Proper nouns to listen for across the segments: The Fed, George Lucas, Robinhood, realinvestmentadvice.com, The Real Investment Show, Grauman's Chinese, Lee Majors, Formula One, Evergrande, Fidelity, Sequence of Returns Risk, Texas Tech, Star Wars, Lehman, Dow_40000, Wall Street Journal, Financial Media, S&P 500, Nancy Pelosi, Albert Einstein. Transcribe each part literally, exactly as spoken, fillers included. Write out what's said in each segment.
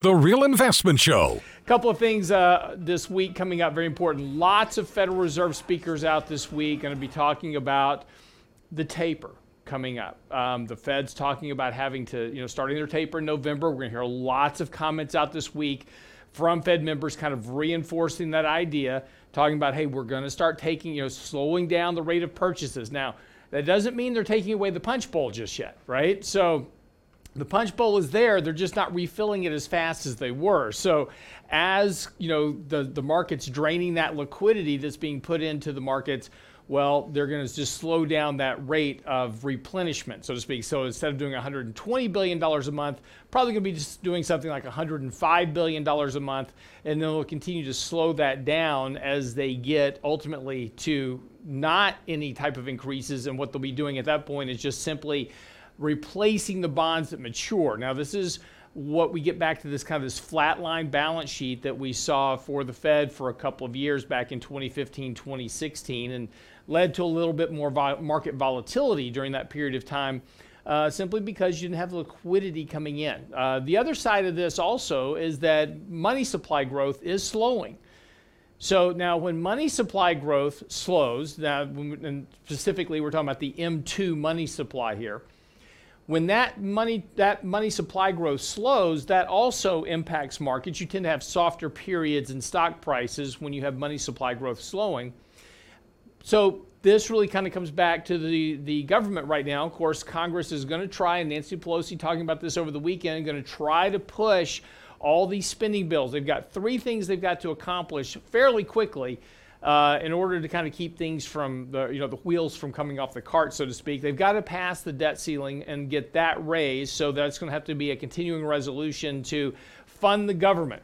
The Real Investment Show. A couple of things uh, this week coming up, very important. Lots of Federal Reserve speakers out this week. Going to be talking about the taper coming up. Um, the Fed's talking about having to, you know, starting their taper in November. We're going to hear lots of comments out this week from Fed members kind of reinforcing that idea, talking about, hey, we're going to start taking, you know, slowing down the rate of purchases. Now, that doesn't mean they're taking away the punch bowl just yet, right? So the punch bowl is there. They're just not refilling it as fast as they were. So as, you know, the, the market's draining that liquidity that's being put into the markets, well, they're going to just slow down that rate of replenishment, so to speak. So instead of doing one hundred twenty billion dollars a month, probably going to be just doing something like one hundred five billion dollars a month, and then we'll continue to slow that down as they get ultimately to not any type of increases. And what they'll be doing at that point is just simply replacing the bonds that mature. Now, this is what we get back to this kind of this flatline balance sheet that we saw for the Fed for a couple of years back in twenty fifteen, twenty sixteen, and led to a little bit more vol- market volatility during that period of time, uh, simply because you didn't have liquidity coming in. Uh, the other side of this also is that money supply growth is slowing. So now when money supply growth slows, now, and specifically we're talking about the M two money supply here, when that money that money supply growth slows, that also impacts markets. You tend to have softer periods in stock prices when you have money supply growth slowing. So this really kind of comes back to the, the government right now. Of course, Congress is going to try, and Nancy Pelosi talking about this over the weekend, going to try to push all these spending bills. They've got three things they've got to accomplish fairly quickly. Uh, in order to kind of keep things from the, you know, the wheels from coming off the cart, so to speak. They've got to pass the debt ceiling and get that raised, so that's going to have to be a continuing resolution to fund the government.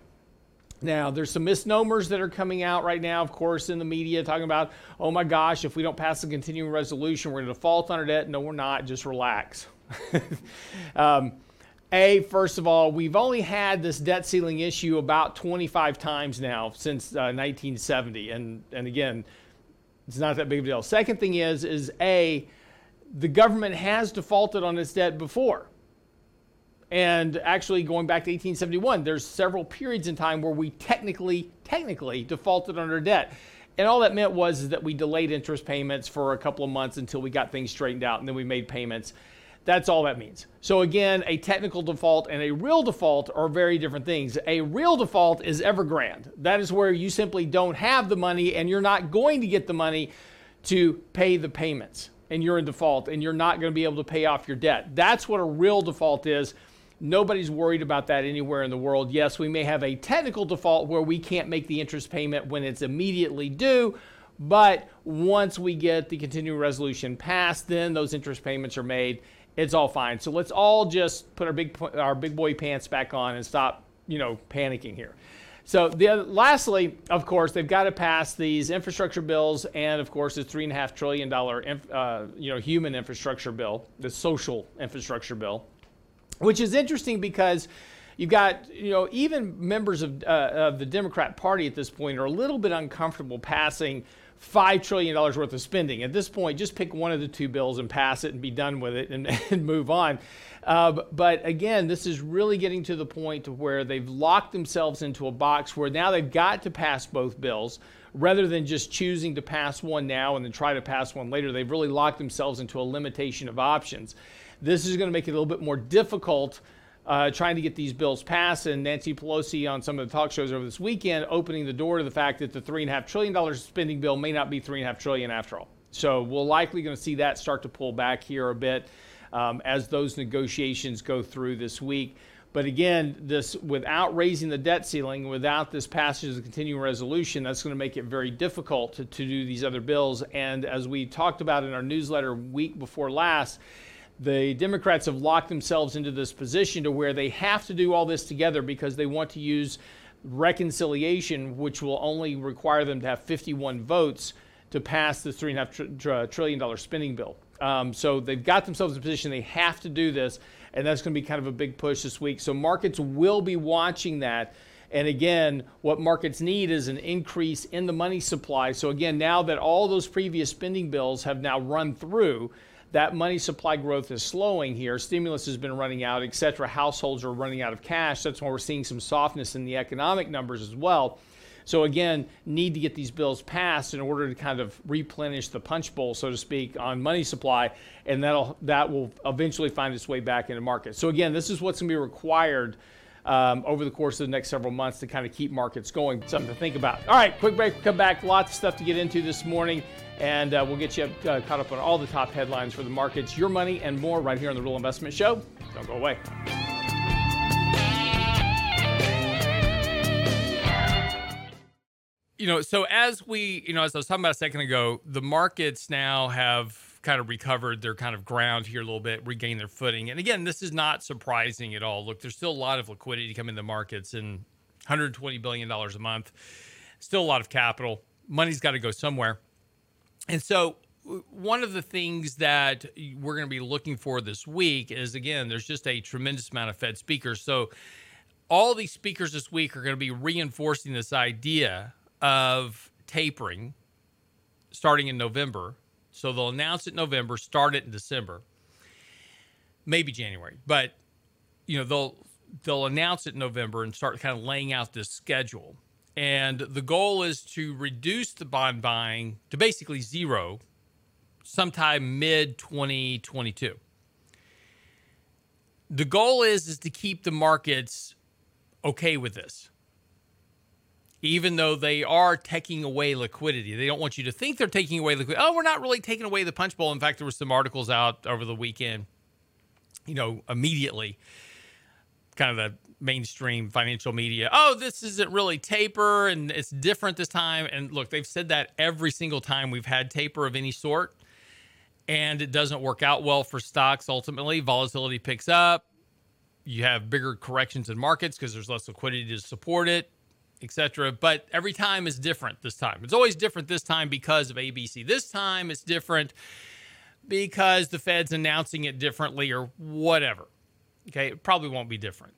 Now, there's some misnomers that are coming out right now, of course, in the media talking about, oh my gosh, if we don't pass the continuing resolution, we're going to default on our debt. No, we're not. Just relax. um, A, first of all, we've only had this debt ceiling issue about twenty-five times now since uh, nineteen seventy. And, and again, it's not that big of a deal. Second thing is, is A, the government has defaulted on its debt before. And actually going back to eighteen seventy-one, there's several periods in time where we technically, technically defaulted on our debt. And all that meant was is that we delayed interest payments for a couple of months until we got things straightened out, and then we made payments. That's all that means. So again, a technical default and a real default are very different things. A real default is Evergrande. That is where you simply don't have the money and you're not going to get the money to pay the payments, and you're in default and you're not going to be able to pay off your debt. That's what a real default is. Nobody's worried about that anywhere in the world. Yes, we may have a technical default where we can't make the interest payment when it's immediately due, but once we get the continuing resolution passed, then those interest payments are made. It's all fine. So let's all just put our big our big boy pants back on and stop, you know, panicking here. So the other, lastly, of course, they've got to pass these infrastructure bills, and of course, the three and a half trillion dollar, uh, you know, human infrastructure bill, the social infrastructure bill, which is interesting because you've got, you know, even members of uh, of the Democrat Party at this point are a little bit uncomfortable passing five trillion dollars worth of spending. At this point, just pick one of the two bills and pass it and be done with it and, and move on. Uh, but again, this is really getting to the point where they've locked themselves into a box where now they've got to pass both bills rather than just choosing to pass one now and then try to pass one later. They've really locked themselves into a limitation of options. This is going to make it a little bit more difficult Uh, trying to get these bills passed, and Nancy Pelosi on some of the talk shows over this weekend opening the door to the fact that the three and a half trillion dollar spending bill may not be three and a half trillion after all. So we're likely going to see that start to pull back here a bit um, as those negotiations go through this week. But again, this without raising the debt ceiling, without this passage of the continuing resolution, that's going to make it very difficult to, to do these other bills. And as we talked about in our newsletter week before last, the Democrats have locked themselves into this position to where they have to do all this together because they want to use reconciliation, which will only require them to have fifty-one votes to pass the three and a half tr- tr- trillion dollar spending bill. Um, so they've got themselves in a position they have to do this, and that's going to be kind of a big push this week. So markets will be watching that. And again, what markets need is an increase in the money supply. So again, now that all those previous spending bills have now run through, that money supply growth is slowing here. Stimulus has been running out, et cetera. Households are running out of cash. That's why we're seeing some softness in the economic numbers as well. So again, need to get these bills passed in order to kind of replenish the punch bowl, so to speak, on money supply, and that'll that will eventually find its way back into markets. So again, this is what's going to be required um, over the course of the next several months to kind of keep markets going. Something to think about. All right, quick break. We'll come back. Lots of stuff to get into this morning, and uh, we'll get you up, uh, caught up on all the top headlines for the markets, your money, and more right here on The Real Investment Show. Don't go away. You know, so as we, you know, as I was talking about a second ago, the markets now have kind of recovered their kind of ground here a little bit, regained their footing. And again, this is not surprising at all. Look, there's still a lot of liquidity coming to the markets, and one hundred twenty billion dollars a month, still a lot of capital. Money's got to go somewhere. And so one of the things that we're going to be looking for this week is, again, there's just a tremendous amount of Fed speakers. So all these speakers this week are going to be reinforcing this idea of tapering starting in November. So they'll announce it in November, start it in December, maybe January, but you know, they'll they'll announce it in November and start kind of laying out this schedule. And the goal is to reduce the bond buying to basically zero sometime mid twenty twenty-two. The goal is is to keep the markets okay with this, even though they are taking away liquidity. They don't want you to think they're taking away liquidity. Oh, we're not really taking away the punch bowl. In fact, there were some articles out over the weekend, you know, immediately, kind of the mainstream financial media. Oh, this isn't really taper, and it's different this time. And look, they've said that every single time we've had taper of any sort, and it doesn't work out well for stocks ultimately. Volatility picks up. You have bigger corrections in markets because there's less liquidity to support it, et cetera. But every time is different this time. It's always different this time because of A B C. This time it's different because the Fed's announcing it differently or whatever. Okay, it probably won't be different.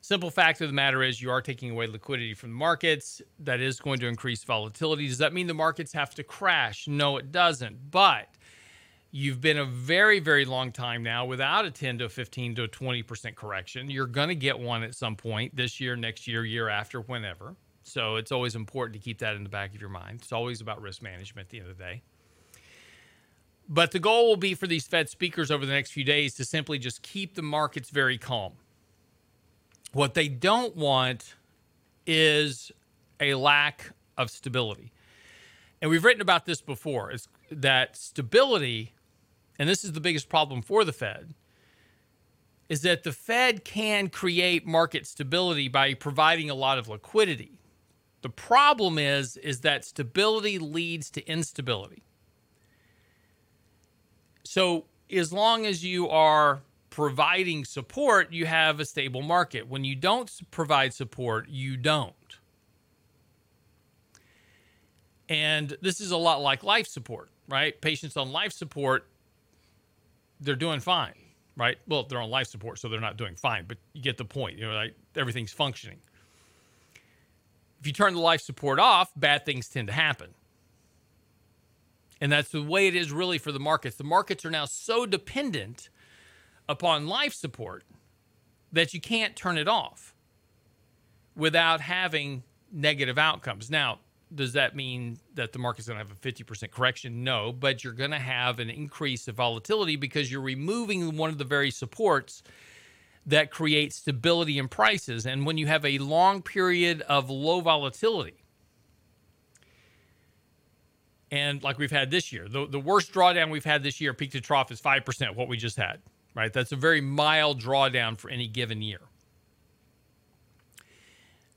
Simple fact of the matter is you are taking away liquidity from the markets. That is going to increase volatility. Does that mean the markets have to crash? No, it doesn't. But you've been a very, very long time now without a ten to fifteen to twenty percent correction. You're going to get one at some point this year, next year, year after, whenever. So it's always important to keep that in the back of your mind. It's always about risk management at the end of the day. But the goal will be for these Fed speakers over the next few days to simply just keep the markets very calm. What they don't want is a lack of stability. And we've written about this before, is that stability, and this is the biggest problem for the Fed, is that the Fed can create market stability by providing a lot of liquidity. The problem is, is that stability leads to instability. So as long as you are providing support, you have a stable market. When you don't provide support, you don't. And this is a lot like life support, right? Patients on life support, they're doing fine, right? Well, they're on life support, so they're not doing fine, but you get the point. You know, like everything's functioning. If you turn the life support off, bad things tend to happen. And that's the way it is really for the markets. The markets are now so dependent upon life support that you can't turn it off without having negative outcomes. Now, does that mean that the market's going to have a fifty percent correction? No, but you're going to have an increase of volatility because you're removing one of the very supports that creates stability in prices. And when you have a long period of low volatility, and like we've had this year, the, the worst drawdown we've had this year, peak to trough, is five percent, what we just had, right? That's a very mild drawdown for any given year.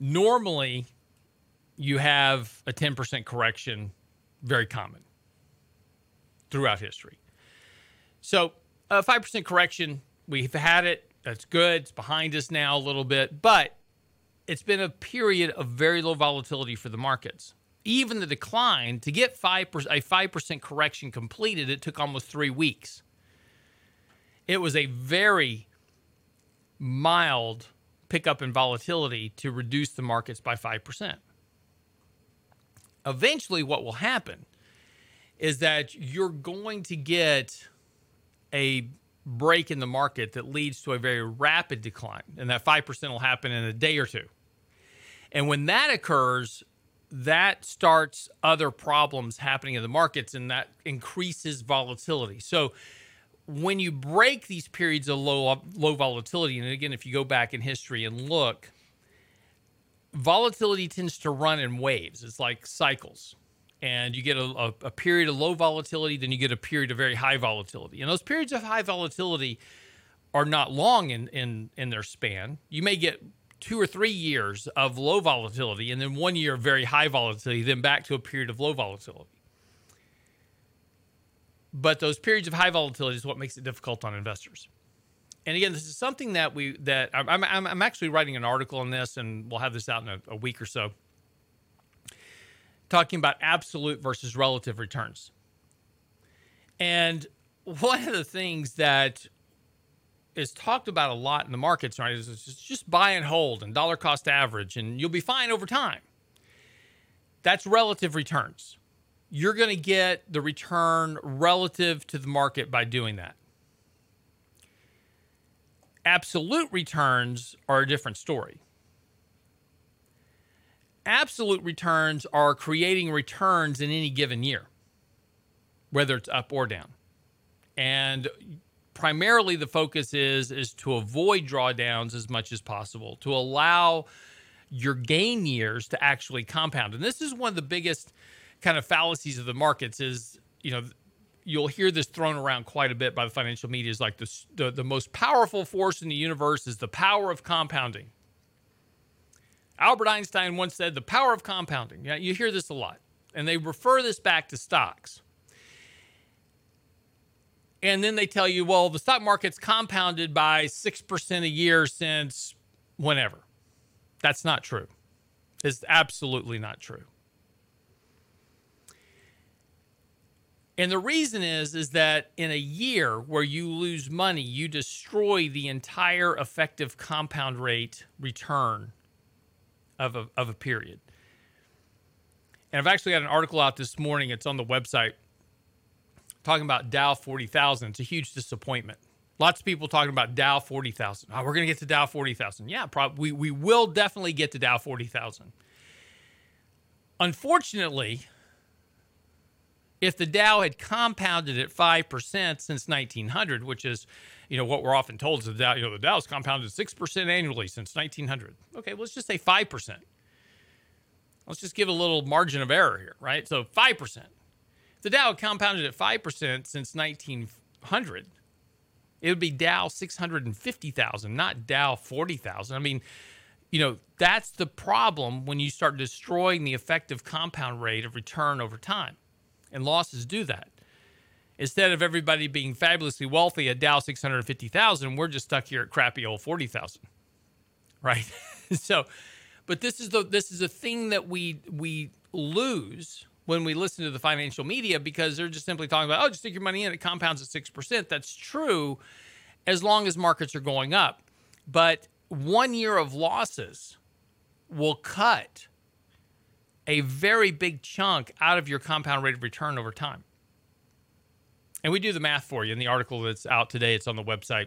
Normally, you have a ten percent correction, very common throughout history. So a five percent correction, we've had it. That's good. It's behind us now a little bit, but it's been a period of very low volatility for the markets. Even the decline, to get five percent, a five percent correction completed, it took almost three weeks. It was a very mild pickup in volatility to reduce the markets by five percent. Eventually, what will happen is that you're going to get a break in the market that leads to a very rapid decline. And that five percent will happen in a day or two. And when that occurs, that starts other problems happening in the markets, and that increases volatility. So when you break these periods of low, low volatility, and again, if you go back in history and look, volatility tends to run in waves. It's like cycles. And you get a, a, a period of low volatility, then you get a period of very high volatility. And those periods of high volatility are not long in, in, in their span. You may get two or three years of low volatility, and then one year of very high volatility, then back to a period of low volatility. But those periods of high volatility is what makes it difficult on investors. And again, this is something that we that I'm, I'm, I'm actually writing an article on this, and we'll have this out in a, a week or so, talking about absolute versus relative returns. And one of the things that is talked about a lot in the markets, right, is it's just buy and hold and dollar cost average, and you'll be fine over time. That's relative returns. You're going to get the return relative to the market by doing that. Absolute returns are a different story. Absolute returns are creating returns in any given year, whether it's up or down. And primarily the focus is, is to avoid drawdowns as much as possible, to allow your gain years to actually compound. And this is one of the biggest kind of fallacies of the markets is, you know, you'll hear this thrown around quite a bit by the financial media. It's like the, the, the most powerful force in the universe is the power of compounding. Albert Einstein once said, the power of compounding. Yeah, you hear this a lot. And they refer this back to stocks. And then they tell you, well, the stock market's compounded by six percent a year since whenever. That's not true. It's absolutely not true. And the reason is, is that in a year where you lose money, you destroy the entire effective compound rate return Of a, of a period. And I've actually got an article out this morning. It's on the website talking about Dow forty thousand. It's a huge disappointment. Lots of people talking about Dow forty thousand. Oh, we're going to get to Dow forty thousand. Yeah, prob- we, we will definitely get to Dow forty thousand. Unfortunately, if the Dow had compounded at five percent since nineteen hundred, which is, you know, what we're often told is the Dow, you know, the Dow's compounded six percent annually since nineteen hundred. Okay, well, let's just say five percent. Let's just give a little margin of error here, right? So five percent. The Dow had compounded at five percent since nineteen hundred. It would be Dow six hundred fifty thousand, not Dow forty thousand. I mean, you know, that's the problem when you start destroying the effective compound rate of return over time. And losses do that. Instead of everybody being fabulously wealthy at Dow six hundred fifty thousand, we're just stuck here at crappy old forty thousand, right? So, but this is the this is a thing that we we lose when we listen to the financial media, because they're just simply talking about, oh, just stick your money in, it compounds at six percent. That's true as long as markets are going up. But one year of losses will cut a very big chunk out of your compound rate of return over time. And we do the math for you in the article that's out today. It's on the website.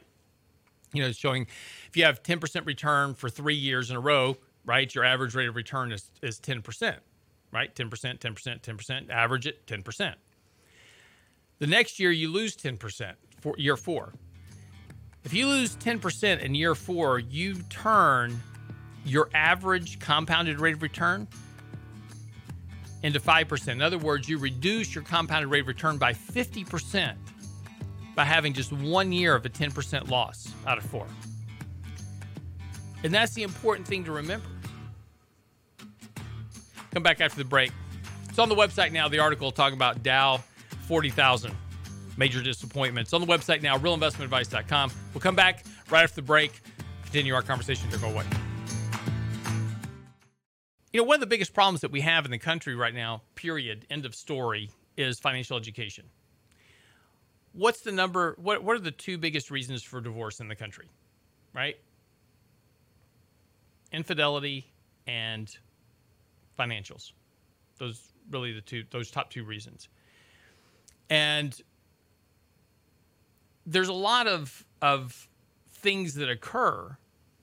You know, it's showing if you have ten percent return for three years in a row, right, your average rate of return is, is ten percent, right? ten percent, ten percent, ten percent, average it, ten percent. The next year you lose ten percent for year four. If you lose ten percent in year four, you turn your average compounded rate of return into five percent. In other words, you reduce your compounded rate of return by fifty percent by having just one year of a ten percent loss out of four. And that's the important thing to remember. Come back after the break. It's on the website now, the article talking about Dow forty thousand. Major disappointments. On the website now, real investment advice dot com. We'll come back right after the break. Continue our conversation. Don't go away. You know, one of the biggest problems that we have in the country right now, period, end of story, is financial education. What's the number, what, what are the two biggest reasons for divorce in the country, right? Infidelity and financials. Those really the two, those top two reasons. And there's a lot of of things that occur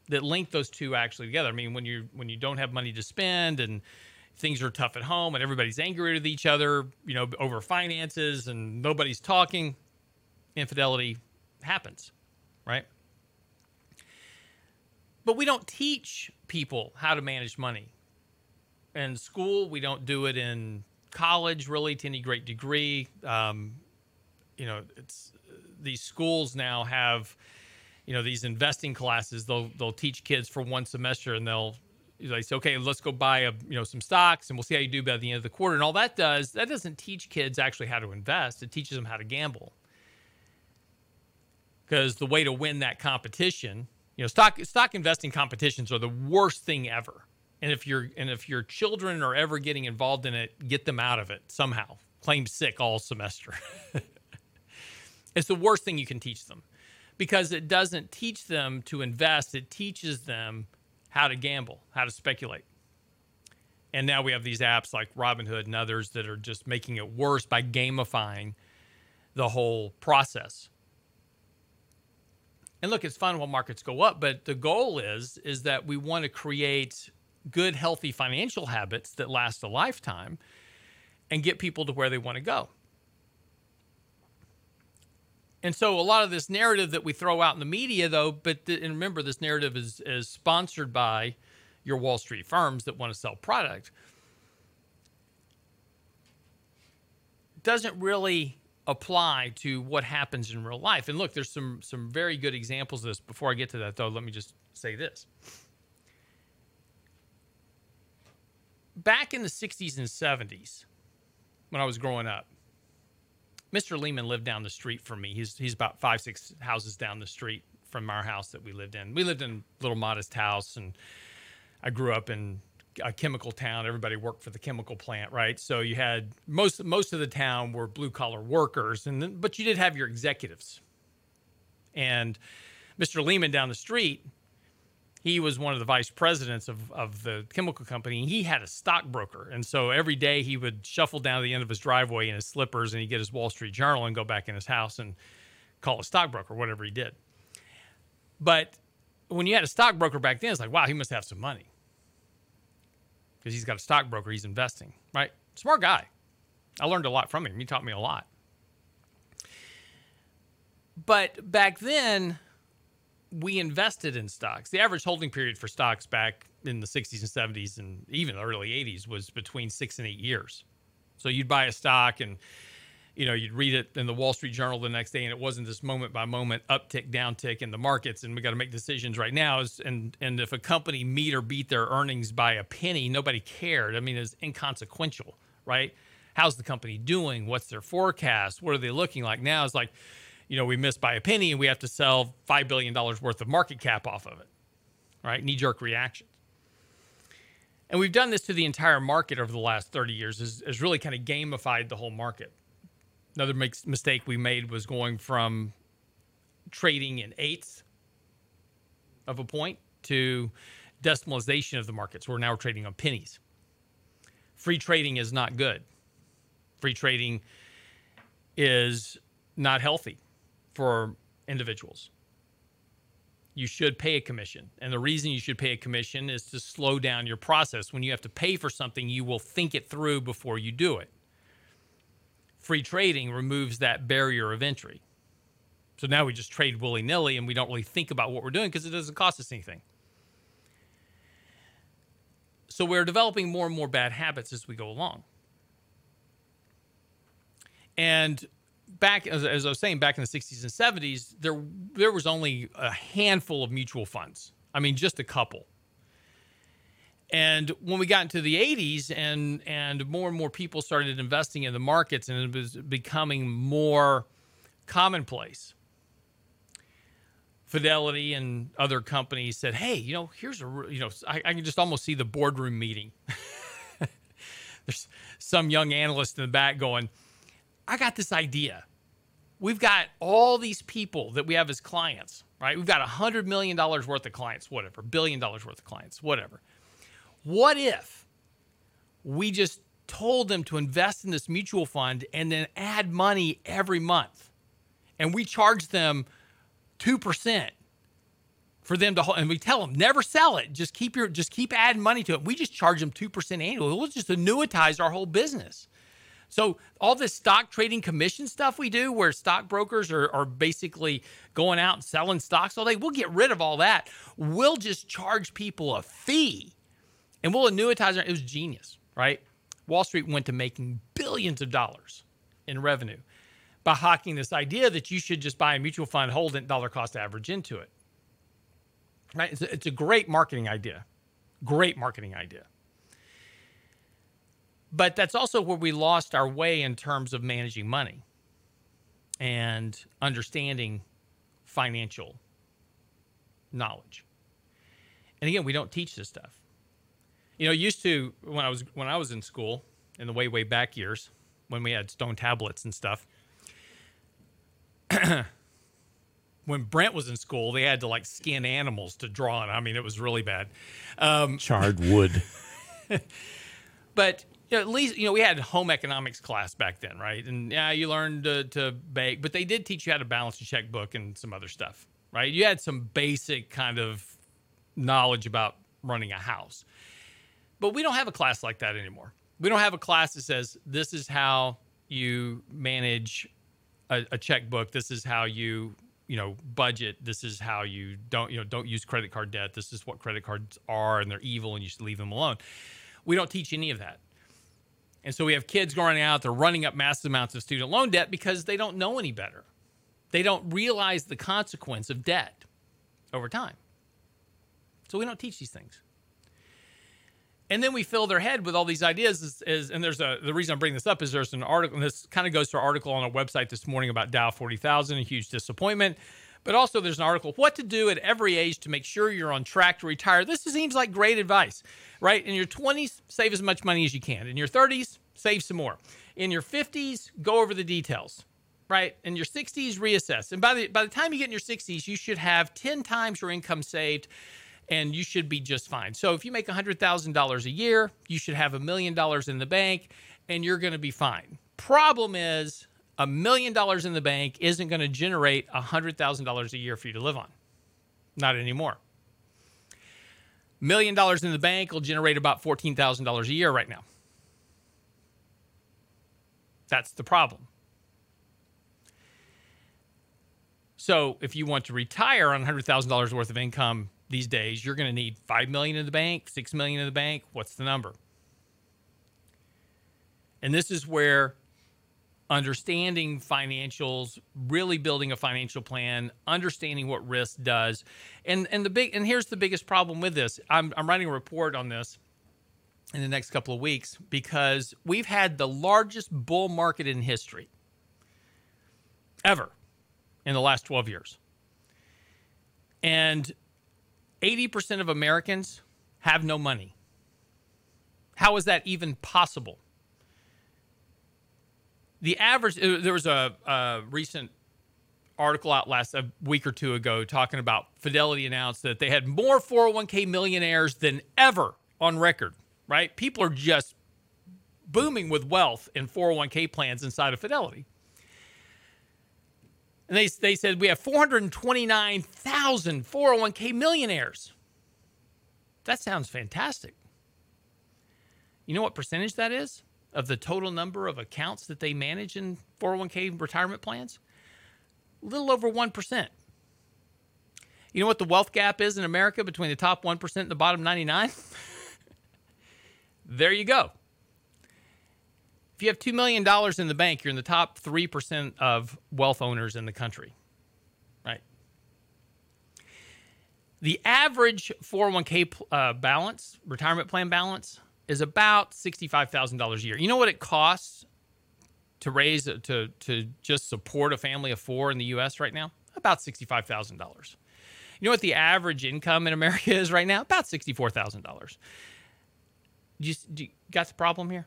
that link those two actually together. I mean, when you when you don't have money to spend and things are tough at home and everybody's angry with each other, you know, over finances and nobody's talking, infidelity happens, right? But we don't teach people how to manage money. In school, we don't do it in college really to any great degree. Um, you know, it's these schools now have, you know, these investing classes. They'll they'll teach kids for one semester, and they'll they say, okay, let's go buy a you know some stocks, and we'll see how you do by the end of the quarter. And all that does that doesn't teach kids actually how to invest. It teaches them how to gamble, because the way to win that competition, you know, stock stock investing competitions are the worst thing ever. And if you're and if your children are ever getting involved in it, get them out of it somehow. Claim sick all semester. It's the worst thing you can teach them, because it doesn't teach them to invest. It teaches them how to gamble, how to speculate. And now we have these apps like Robinhood and others that are just making it worse by gamifying the whole process. And look, it's fun while markets go up, but the goal is, is that we want to create good, healthy financial habits that last a lifetime and get people to where they want to go. And so a lot of this narrative that we throw out in the media, though, but th- and remember, this narrative is, is sponsored by your Wall Street firms that want to sell product, doesn't really apply to what happens in real life. And look, there's some some very good examples of this. Before I get to that, though, let me just say this. Back in the sixties and seventies, when I was growing up, Mister Lehman lived down the street from me. He's he's about five, six houses down the street from our house that we lived in. We lived in a little modest house, and I grew up in a chemical town. Everybody worked for the chemical plant, right? So you had most most of the town were blue-collar workers, and then, but you did have your executives. And Mister Lehman down the street, he was one of the vice presidents of, of the chemical company. He had a stockbroker. And so every day he would shuffle down to the end of his driveway in his slippers, and he'd get his Wall Street Journal and go back in his house and call a stockbroker, whatever he did. But when you had a stockbroker back then, it's like, wow, he must have some money, because he's got a stockbroker, he's investing, right? Smart guy. I learned a lot from him. He taught me a lot. But back then, we invested in stocks. The average holding period for stocks back in the sixties and seventies and even the early eighties was between six and eight years. So you'd buy a stock and, you know, you'd read it in the Wall Street Journal the next day, and it wasn't this moment by moment uptick, downtick in the markets, and we got to make decisions right now. And and if a company meet or beat their earnings by a penny, nobody cared. I mean, it's inconsequential, right? How's the company doing? What's their forecast? What are they looking like now? It's like, you know, we missed by a penny and we have to sell five billion dollars worth of market cap off of it, right? Knee-jerk reactions. And we've done this to the entire market over the last thirty years, is, is really kind of gamified the whole market. Another mix, mistake we made was going from trading in eighths of a point to decimalization of the markets. We're now trading on pennies. Free trading is not good. Free trading is not healthy for individuals. You should pay a commission. And the reason you should pay a commission is to slow down your process. When you have to pay for something, you will think it through before you do it. Free trading removes that barrier of entry. So now we just trade willy-nilly, and we don't really think about what we're doing because it doesn't cost us anything. So we're developing more and more bad habits as we go along. And Back, as, as I was saying, back in the sixties and seventies, there there was only a handful of mutual funds. I mean, just a couple. And when we got into the eighties and, and more and more people started investing in the markets, and it was becoming more commonplace, Fidelity and other companies said, hey, you know, here's a, you know, I, I can just almost see the boardroom meeting. There's some young analyst in the back going, I got this idea. We've got all these people that we have as clients, right? We've got one hundred million dollars worth of clients, whatever, billion dollars worth of clients, whatever. What if we just told them to invest in this mutual fund and then add money every month? and we charge them two percent for them to hold, and we tell them never sell it. Just keep your, just keep adding money to it. We just charge them two percent annually. We'll just annuitize our whole business. So all this stock trading commission stuff we do where stockbrokers are, are basically going out and selling stocks all day, we'll get rid of all that. We'll just charge people a fee and we'll annuitize it. It was genius, right? Wall Street went to making billions of dollars in revenue by hawking this idea that you should just buy a mutual fund, hold it, dollar cost average into it. Right? It's a, it's a great marketing idea. Great marketing idea. But that's also where we lost our way in terms of managing money and understanding financial knowledge. And again, we don't teach this stuff. You know, used to when I was when I was in school in the way way back years when we had stone tablets and stuff. When Brent was in school, they had to like skin animals to draw on. I mean, it was really bad. Um, Charred wood. But you know, at least, you know, we had home economics class back then, right? And yeah, you learned to, to bake, but they did teach you how to balance your checkbook and some other stuff, right? You had some basic kind of knowledge about running a house. But we don't have a class like that anymore. We don't have a class that says, this is how you manage a, a checkbook. This is how you, you know, budget. This is how you don't, you know, don't use credit card debt. This is what credit cards are, and they're evil, and you should leave them alone. We don't teach any of that. And so we have kids going out, they're running up massive amounts of student loan debt because they don't know any better. They don't realize the consequence of debt over time. So we don't teach these things. And then we fill their head with all these ideas. Is, is, and there's a the reason I'm bringing this up is there's an article, and this kind of goes to an article on a website this morning about Dow forty thousand, a huge disappointment. But also there's an article, what to do at every age to make sure you're on track to retire. This seems like great advice, right? In your twenties, save as much money as you can. In your thirties, save some more. In your fifties, go over the details, right? In your sixties, reassess. And by the by the time you get in your sixties, you should have ten times your income saved, and you should be just fine. So if you make one hundred thousand dollars a year, you should have a million dollars in the bank, and you're going to be fine. Problem is, a million dollars in the bank isn't going to generate one hundred thousand dollars a year for you to live on. Not anymore. Million dollars in the bank will generate about fourteen thousand dollars a year right now. That's the problem. So if you want to retire on one hundred thousand dollars worth of income, these days, you're going to need five million dollars in the bank, six million dollars in the bank. What's the number? And this is where understanding financials, really building a financial plan, understanding what risk does. And and the big and here's the biggest problem with this. I'm I'm writing a report on this in the next couple of weeks because we've had the largest bull market in history ever in the last twelve years. And eighty percent of Americans have no money. How is that even possible? The average, there was a, a recent article out last a week or two ago talking about Fidelity announced that they had more four oh one k millionaires than ever on record, right? People are just booming with wealth in four oh one k plans inside of Fidelity. And they, they said, we have four hundred twenty-nine thousand four oh one k millionaires. That sounds fantastic. You know what percentage that is of the total number of accounts that they manage in four oh one k retirement plans? A little over one percent. You know what the wealth gap is in America between the top one percent and the bottom ninety-nine? There you go. If you have two million dollars in the bank, you're in the top three percent of wealth owners in the country, right? The average four oh one k uh, balance, retirement plan balance, is about sixty-five thousand dollars a year. You know what it costs to raise, to, to just support a family of four in the U S right now? About sixty-five thousand dollars. You know what the average income in America is right now? About sixty-four thousand dollars. You, you got the problem here?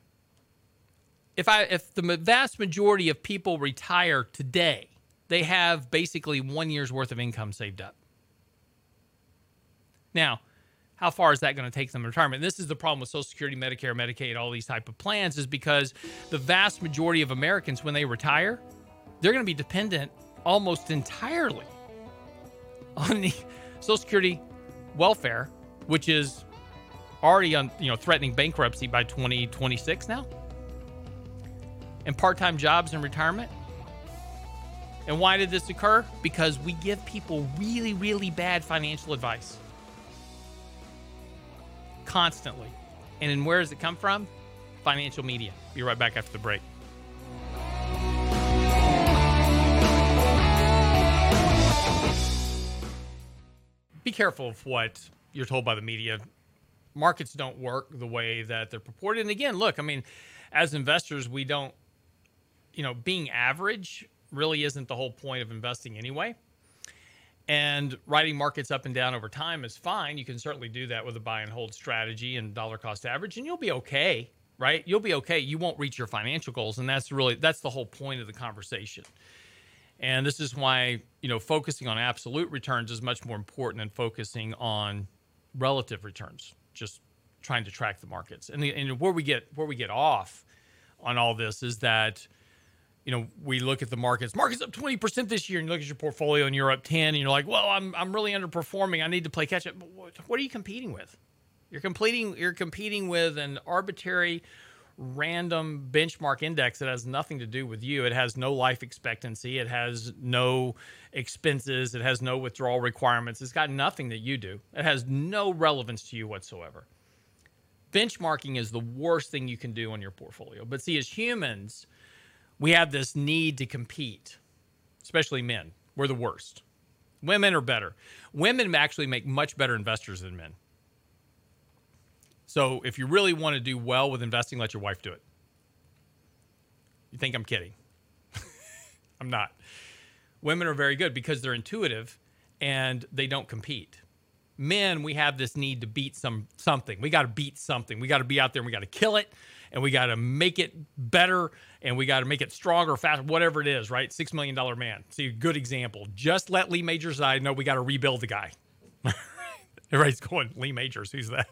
If I, if the vast majority of people retire today, they have basically one year's worth of income saved up. Now, how far is that going to take them in retirement? This is the problem with Social Security, Medicare, Medicaid, all these type of plans is because the vast majority of Americans, when they retire, they're going to be dependent almost entirely on the Social Security welfare, which is already on, you know, threatening bankruptcy by twenty twenty-six now, and part-time jobs and retirement. And why did this occur? Because we give people really, really bad financial advice constantly. And then where does it come from? Financial media. Be right back after the break. Be careful of what you're told by the media. Markets don't work the way that they're purported. And again, look, I mean, as investors, we don't, you know, being average really isn't the whole point of investing anyway. And riding markets up and down over time is fine. You can certainly do that with a buy and hold strategy and dollar cost average, and you'll be okay, right? You'll be okay. You won't reach your financial goals. And that's really, that's the whole point of the conversation. And this is why, you know, focusing on absolute returns is much more important than focusing on relative returns, just trying to track the markets. And, the, and where we get where we get off on all this is that, you know, we look at the markets. Market's up twenty percent this year, and you look at your portfolio, and you're up ten, and you're like, well, I'm I'm really underperforming. I need to play catch-up. But what, what are you competing with? You're competing, you're competing with an arbitrary, random benchmark index that has nothing to do with you. It has no life expectancy. It has no expenses. It has no withdrawal requirements. It's got nothing that you do. It has no relevance to you whatsoever. Benchmarking is the worst thing you can do on your portfolio. But see, as humans, we have this need to compete, especially men. We're the worst. Women are better. Women actually make much better investors than men. So if you really want to do well with investing, let your wife do it. You think I'm kidding? I'm not. Women are very good because they're intuitive and they don't compete. Men, we have this need to beat some something. We got to beat something. We got to be out there and we got to kill it and we got to make it better and we got to make it stronger, faster, whatever it is, right? six million dollars man. See, a good example. Just let Lee Majors die. No, we got to rebuild the guy. Everybody's going, Lee Majors, who's that?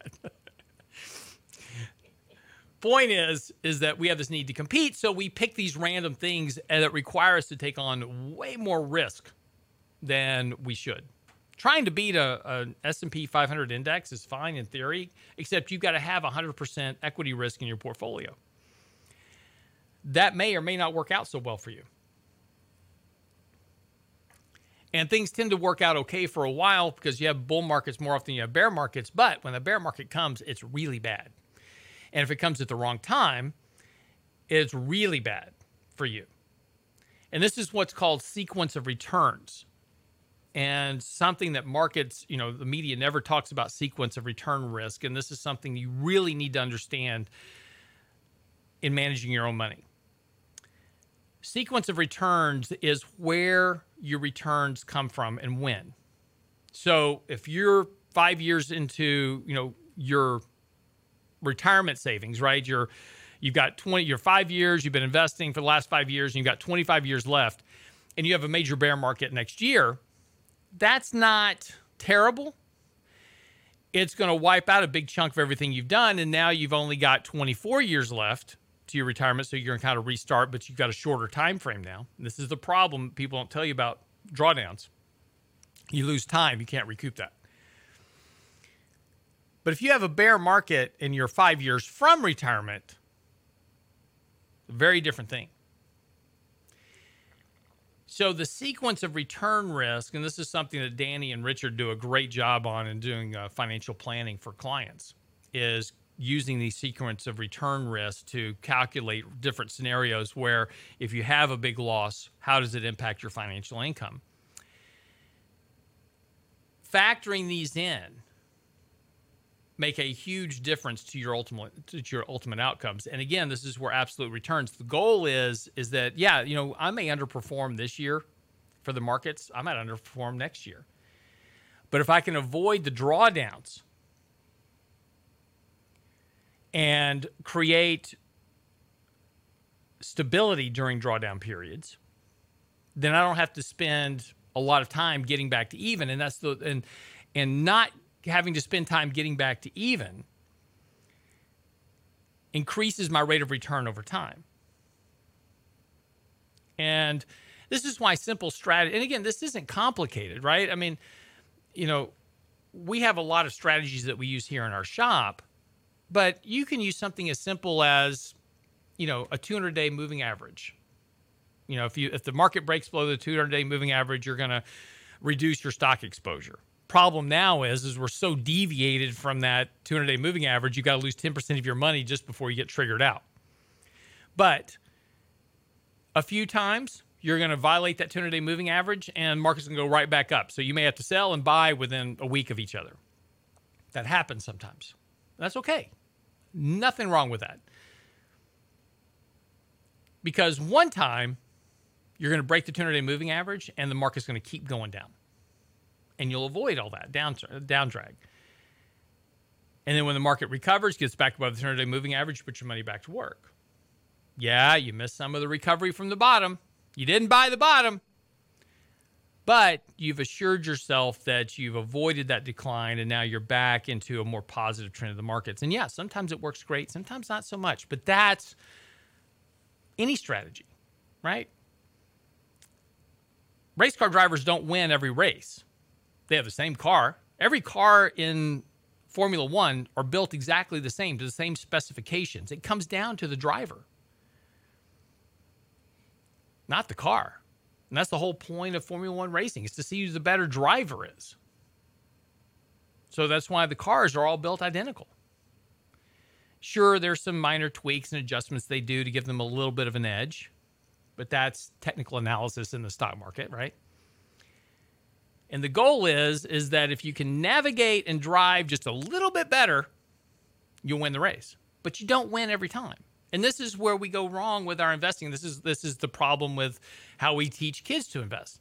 Point is, is that we have this need to compete, so we pick these random things that require us to take on way more risk than we should. Trying to beat an S and P five hundred index is fine in theory, except you've got to have one hundred percent equity risk in your portfolio. That may or may not work out so well for you. And things tend to work out okay for a while because you have bull markets more often than you have bear markets, but when the bear market comes, it's really bad. And if it comes at the wrong time, it's really bad for you. And this is what's called sequence of returns. And something that markets, you know, the media never talks about sequence of return risk. And this is something you really need to understand in managing your own money. Sequence of returns is where your returns come from and when. So if you're five years into, you know, your retirement savings, right? You're, you've got twenty, you're five years, you've been investing for the last five years, and you've got twenty-five years left, and you have a major bear market next year. That's not terrible. It's going to wipe out a big chunk of everything you've done, and now you've only got twenty-four years left to your retirement, so you're going to kind of restart, but you've got a shorter time frame now. And this is the problem people don't tell you about drawdowns. You lose time, you can't recoup that. But if you have a bear market in your five years from retirement, a very different thing. So the sequence of return risk, and this is something that Danny and Richard do a great job on in doing uh, financial planning for clients, is using the sequence of return risk to calculate different scenarios where if you have a big loss, how does it impact your financial income? Factoring these in make a huge difference to your ultimate to your ultimate outcomes. And again, this is where absolute returns. The goal is is that, yeah, you know, I may underperform this year for the markets. I might underperform next year. But if I can avoid the drawdowns and create stability during drawdown periods, then I don't have to spend a lot of time getting back to even. And that's the and and not having to spend time getting back to even increases my rate of return over time. And This is why simple strategy, and again, this isn't complicated, right? I mean, you know, we have a lot of strategies that we use here in our shop, but you can use something as simple as, you know, a two hundred day moving average. You know, if you if the market breaks below the two hundred day moving average, you're going to reduce your stock exposure. Problem now is, is we're so deviated from that two hundred day moving average, you've got to lose ten percent of your money just before you get triggered out. But a few times, you're going to violate that two hundred day moving average, and markets can go right back up. So you may have to sell and buy within a week of each other. That happens sometimes. That's okay. Nothing wrong with that. Because one time, you're going to break the two hundred day moving average, and the market's going to keep going down. And you'll avoid all that down, down drag. And then when the market recovers, gets back above the two hundred day moving average, you put your money back to work. Yeah, you missed some of the recovery from the bottom. You didn't buy the bottom. But you've assured yourself that you've avoided that decline, and now you're back into a more positive trend of the markets. And yeah, sometimes it works great, sometimes not so much. But that's any strategy, right? Race car drivers don't win every race. They have the same car. Every car in Formula One are built exactly the same, to the same specifications. It comes down to the driver, not the car. And that's the whole point of Formula One racing, is to see who the better driver is. So that's why the cars are all built identical. Sure, there's some minor tweaks and adjustments they do to give them a little bit of an edge, but that's technical analysis in the stock market, right? And the goal is, is that if you can navigate and drive just a little bit better, you'll win the race. But you don't win every time. And this is where we go wrong with our investing. This is this is the problem with how we teach kids to invest.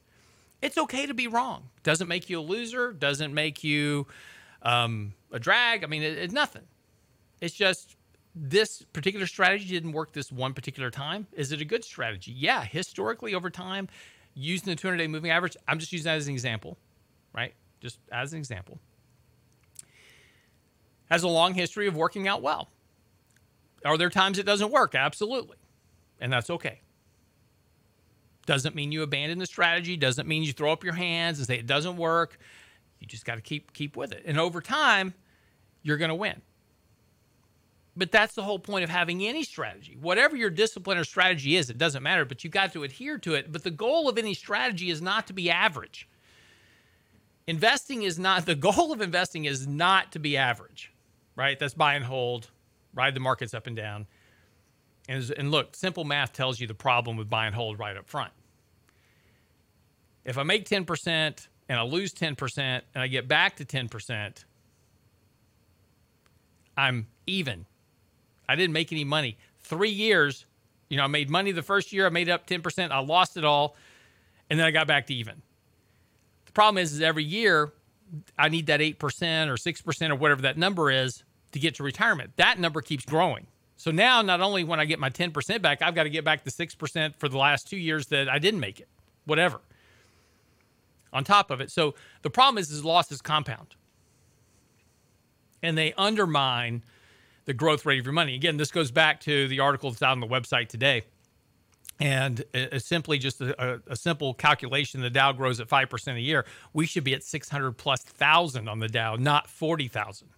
It's okay to be wrong. Doesn't make you a loser. Doesn't make you um, a drag. I mean, it, it's nothing. It's just this particular strategy didn't work this one particular time. Is it a good strategy? Yeah, historically over time, using the two hundred day moving average, I'm just using that as an example, right? Just as an example. Has a long history of working out well. Are there times it doesn't work? Absolutely. And that's okay. Doesn't mean you abandon the strategy. Doesn't mean you throw up your hands and say it doesn't work. You just got to keep keep with it. And over time, you're going to win. But that's the whole point of having any strategy. Whatever your discipline or strategy is, it doesn't matter, but you've got to adhere to it. But the goal of any strategy is not to be average. Investing is not, the goal of investing is not to be average, right? That's buy and hold, ride the markets up and down. And, and look, simple math tells you the problem with buy and hold right up front. If I make ten percent and I lose ten percent and I get back to ten percent, I'm even. I didn't make any money. Three years, you know, I made money the first year. I made up ten percent. I lost it all. And then I got back to even. The problem is, is every year I need that eight percent or six percent or whatever that number is to get to retirement. That number keeps growing. So now not only when I get my ten percent back, I've got to get back the six percent for the last two years that I didn't make it, whatever, on top of it. So the problem is, is losses compound. And they undermine the growth rate of your money. Again, this goes back to the article that's out on the website today. And it's simply just a, a simple calculation. The Dow grows at five percent a year. We should be at six hundred plus thousand on the Dow, not forty thousand.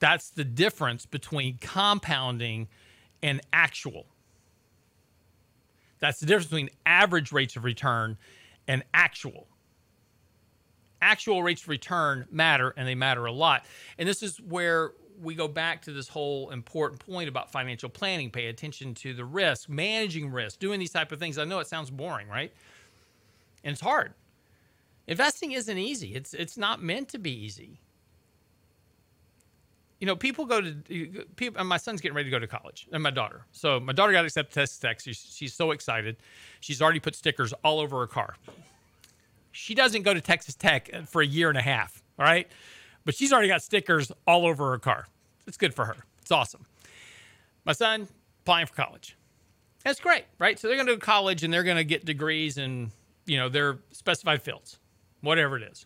That's the difference between compounding and actual. That's the difference between average rates of return and actual. Actual rates of return matter, and they matter a lot. And this is where we go back to this whole important point about financial planning. Pay attention to the risk, managing risk, doing these type of things. I know it sounds boring, right? And it's hard. Investing isn't easy. It's it's not meant to be easy. You know, people go to people. And my son's getting ready to go to college, and my daughter. So my daughter got accepted to Texas Tech. She's, she's so excited. She's already put stickers all over her car. She doesn't go to Texas Tech for a year and a half, all right? But she's already got stickers all over her car. It's good for her. It's awesome. My son, applying for college. That's great, right? So they're going to go to college, and they're going to get degrees in, you know, their specified fields, whatever it is.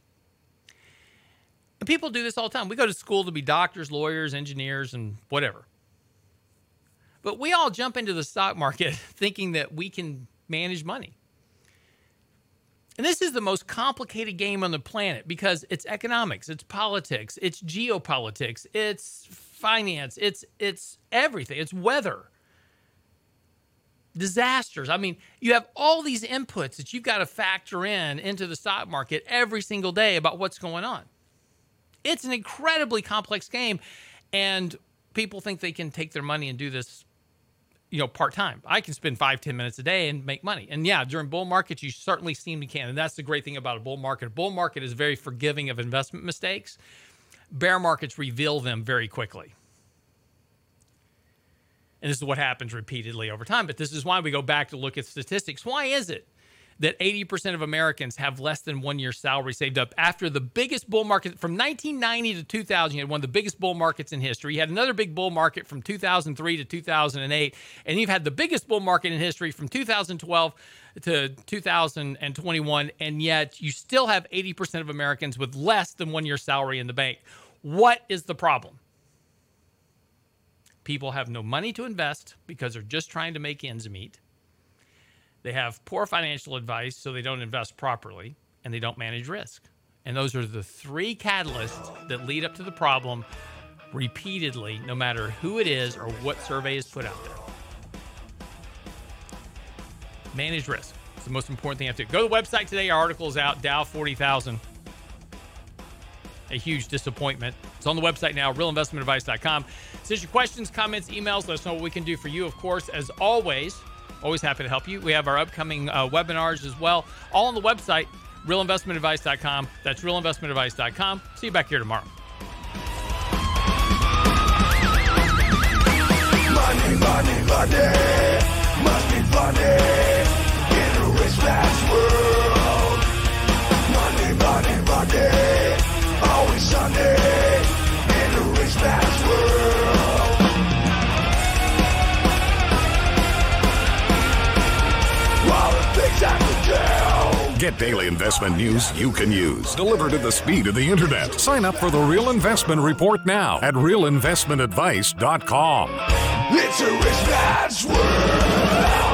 And people do this all the time. We go to school to be doctors, lawyers, engineers, and whatever. But we all jump into the stock market thinking that we can manage money. And this is the most complicated game on the planet because it's economics, it's politics, it's geopolitics, it's finance, it's it's everything, it's weather, disasters. I mean, you have all these inputs that you've got to factor in into the stock market every single day about what's going on. It's an incredibly complex game, and people think they can take their money and do this, you know, part-time. I can spend five, ten minutes a day and make money. And yeah, during bull markets, you certainly seem to can. And that's the great thing about a bull market. A bull market is very forgiving of investment mistakes. Bear markets reveal them very quickly. And this is what happens repeatedly over time. But this is why we go back to look at statistics. Why is it that eighty percent of Americans have less than one year's salary saved up after the biggest bull market from nineteen ninety to two thousand? You had one of the biggest bull markets in history. You had another big bull market from two thousand three to two thousand eight. And you've had the biggest bull market in history from two thousand twelve to two thousand twenty-one. And yet you still have eighty percent of Americans with less than one year's salary in the bank. What is the problem? People have no money to invest because they're just trying to make ends meet. They have poor financial advice, so they don't invest properly, and they don't manage risk. And those are the three catalysts that lead up to the problem repeatedly, no matter who it is or what survey is put out there. Manage risk. It's the most important thing you have to do. Go to the website today. Our article is out, Dow forty thousand. A huge disappointment. It's on the website now, real investment advice dot com. Send your questions, comments, emails. Let us know what we can do for you, of course, as always. Always happy to help you. We have our upcoming uh, webinars as well, all on the website, real investment advice dot com. That's real investment advice dot com. See you back here tomorrow. Money, money, money. Must be funny in a rich man's world. Money, money, money. Always Sunday in a rich man's world. Get daily investment news you can use, delivered at the speed of the internet. Sign up for the Real Investment Report now at real investment advice dot com. It's a rich man's world.